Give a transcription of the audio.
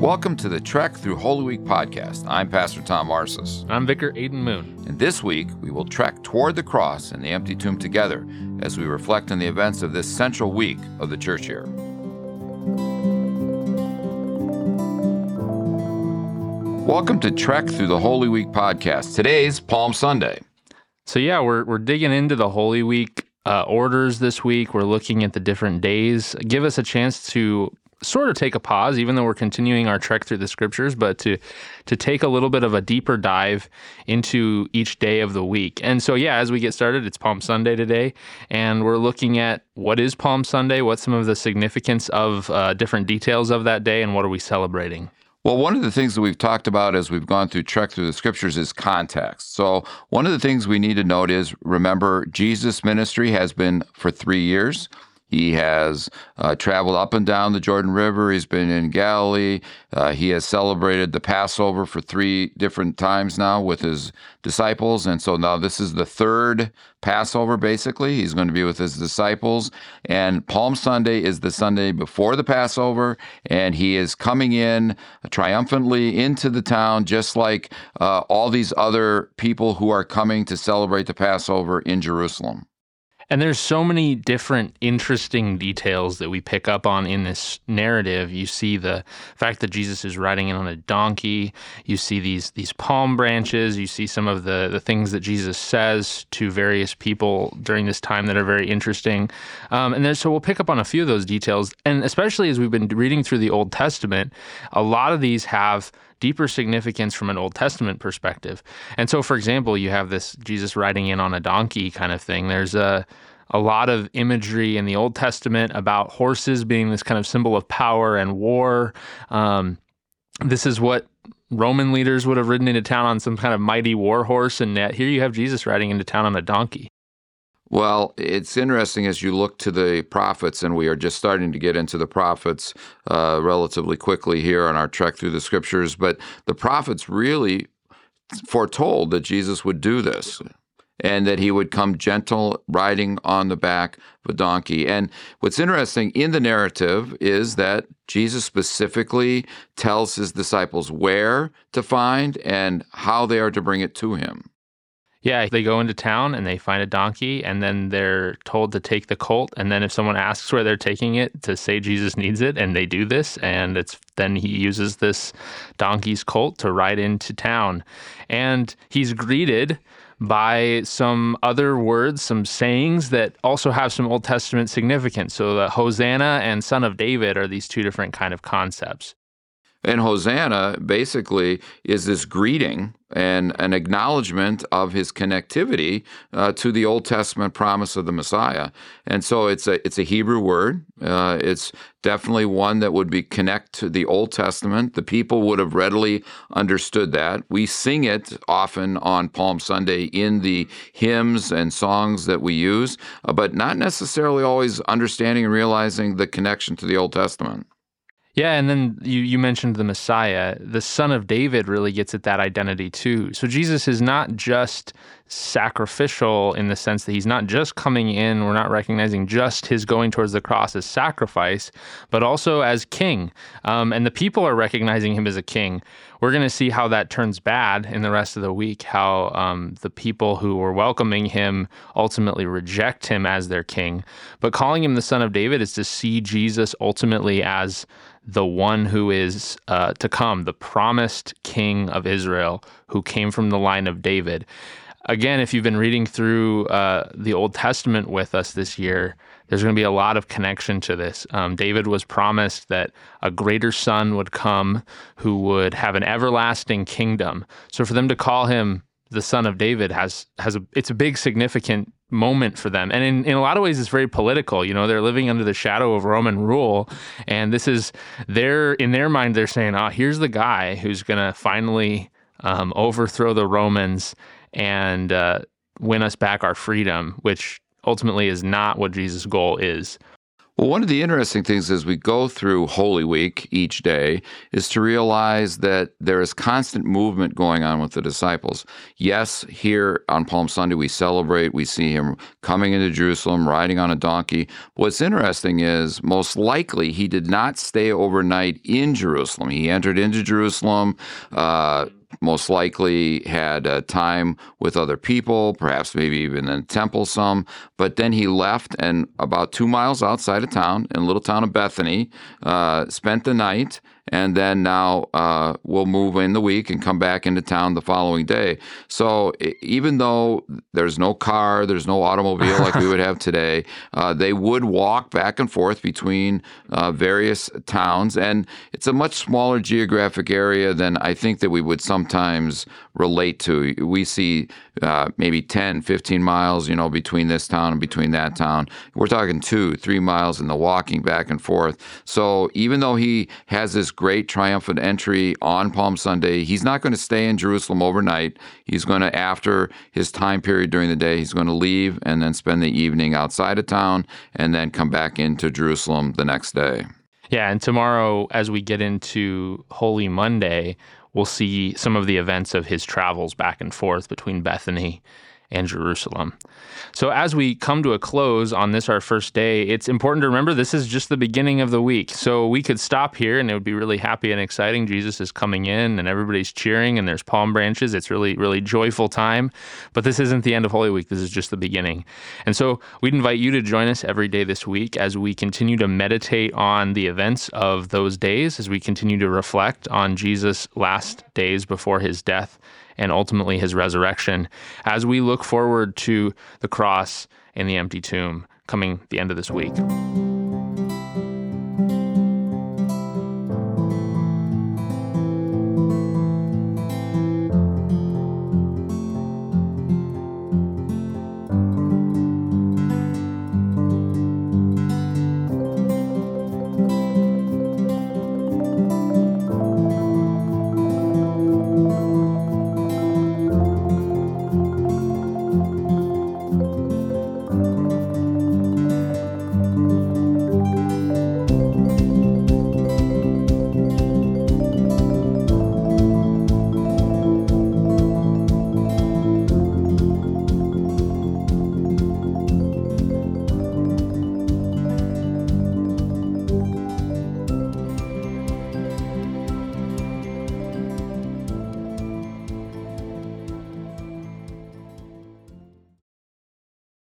Welcome to the Trek Through Holy Week podcast. I'm Pastor Tom Marcis. I'm Vicar Aidan Moon. And this week, we will trek toward the cross and the empty tomb together as we reflect on the events of this central week of the church year. Welcome to Trek Through the Holy Week podcast. Today's Palm Sunday. So yeah, we're digging into the Holy Week orders this week. We're looking at the different days. Give us a chance to sort of take a pause, even though we're continuing our trek through the scriptures, but to take a little bit of a deeper dive into each day of the week. And so, yeah, as we get started, it's Palm Sunday today, and we're looking at what is Palm Sunday, what's some of the significance of different details of that day, and what are we celebrating? Well, one of the things that we've talked about as we've gone through Trek Through the Scriptures is context. So one of the things we need to note is, remember, Jesus' ministry has been for 3 years. He has traveled up and down the Jordan River. He's been in Galilee. He has celebrated the Passover for 3 different times now with his disciples. And so now this is the 3rd Passover, basically. He's going to be with his disciples. And Palm Sunday is the Sunday before the Passover. And he is coming in triumphantly into the town, just like all these other people who are coming to celebrate the Passover in Jerusalem. And there's so many different interesting details that we pick up on in this narrative. You see the fact that Jesus is riding in on a donkey. You see these palm branches. You see some of the things that Jesus says to various people during this time that are very interesting. So we'll pick up on a few of those details. And especially as we've been reading through the Old Testament, a lot of these have deeper significance from an Old Testament perspective. And so, for example, you have this Jesus riding in on a donkey kind of thing. There's a lot of imagery in the Old Testament about horses being this kind of symbol of power and war. This is what Roman leaders would have ridden into town on, some kind of mighty war horse, and yet here you have Jesus riding into town on a donkey. Well, it's interesting as you look to the prophets, and we are just starting to get into the prophets relatively quickly here on our trek through the scriptures, but the prophets really foretold that Jesus would do this and that he would come gentle, riding on the back of a donkey. And what's interesting in the narrative is that Jesus specifically tells his disciples where to find and how they are to bring it to him. Yeah, they go into town and they find a donkey, and then they're told to take the colt. And then if someone asks where they're taking it, to say Jesus needs it, and they do this. And then he uses this donkey's colt to ride into town. And he's greeted by some other words, some sayings that also have some Old Testament significance. So the Hosanna and Son of David are these two different kind of concepts. And Hosanna basically is this greeting and an acknowledgement of his connectivity to the Old Testament promise of the Messiah. And so it's a Hebrew word. It's definitely one that would be connect to the Old Testament. The people would have readily understood that. We sing it often on Palm Sunday in the hymns and songs that we use, but not necessarily always understanding and realizing the connection to the Old Testament. Yeah, and then you mentioned the Messiah. The Son of David really gets at that identity too. So Jesus is not just sacrificial in the sense that he's not just coming in, we're not recognizing just his going towards the cross as sacrifice, but also as king. And the people are recognizing him as a king. We're going to see how that turns bad in the rest of the week, how the people who were welcoming him ultimately reject him as their king. But calling him the Son of David is to see Jesus ultimately as the one who is to come, the promised king of Israel who came from the line of David. Again, if you've been reading through the Old Testament with us this year, there's going to be a lot of connection to this. David was promised that a greater son would come who would have an everlasting kingdom. So for them to call him the Son of David it's a big significant moment for them. And in a lot of ways, it's very political. You know, they're living under the shadow of Roman rule. And this is in their mind, they're saying, here's the guy who's going to finally overthrow the Romans and win us back our freedom, which ultimately is not what Jesus' goal is. Well, one of the interesting things as we go through Holy Week each day is to realize that there is constant movement going on with the disciples. Yes, here on Palm Sunday, we celebrate, we see him coming into Jerusalem, riding on a donkey. What's interesting is most likely he did not stay overnight in Jerusalem. He entered into Jerusalem, most likely had time with other people, perhaps maybe even in the temple some, but then he left and about 2 miles outside of town, in the little town of Bethany, spent the night, and then now we'll move in the week and come back into town the following day. So even though there's no car, there's no automobile like we would have today, they would walk back and forth between various towns. And it's a much smaller geographic area than I think that we would sometimes relate to. We see maybe 10, 15 miles, you know, between this town and between that town. We're talking 2-3 miles in the walking back and forth. So even though he has this great triumphant entry on Palm Sunday, he's not going to stay in Jerusalem overnight. He's going to, after his time period during the day, he's going to leave and then spend the evening outside of town and then come back into Jerusalem the next day. Yeah, and tomorrow, as we get into Holy Monday, we'll see some of the events of his travels back and forth between Bethany and Jerusalem. So as we come to a close on this, our first day, it's important to remember this is just the beginning of the week. So we could stop here and it would be really happy and exciting. Jesus is coming in and everybody's cheering and there's palm branches. It's really, really joyful time. But this isn't the end of Holy Week. This is just the beginning. And so we'd invite you to join us every day this week as we continue to meditate on the events of those days, as we continue to reflect on Jesus' last days before his death and ultimately his resurrection, as we look forward to the cross and the empty tomb coming the end of this week.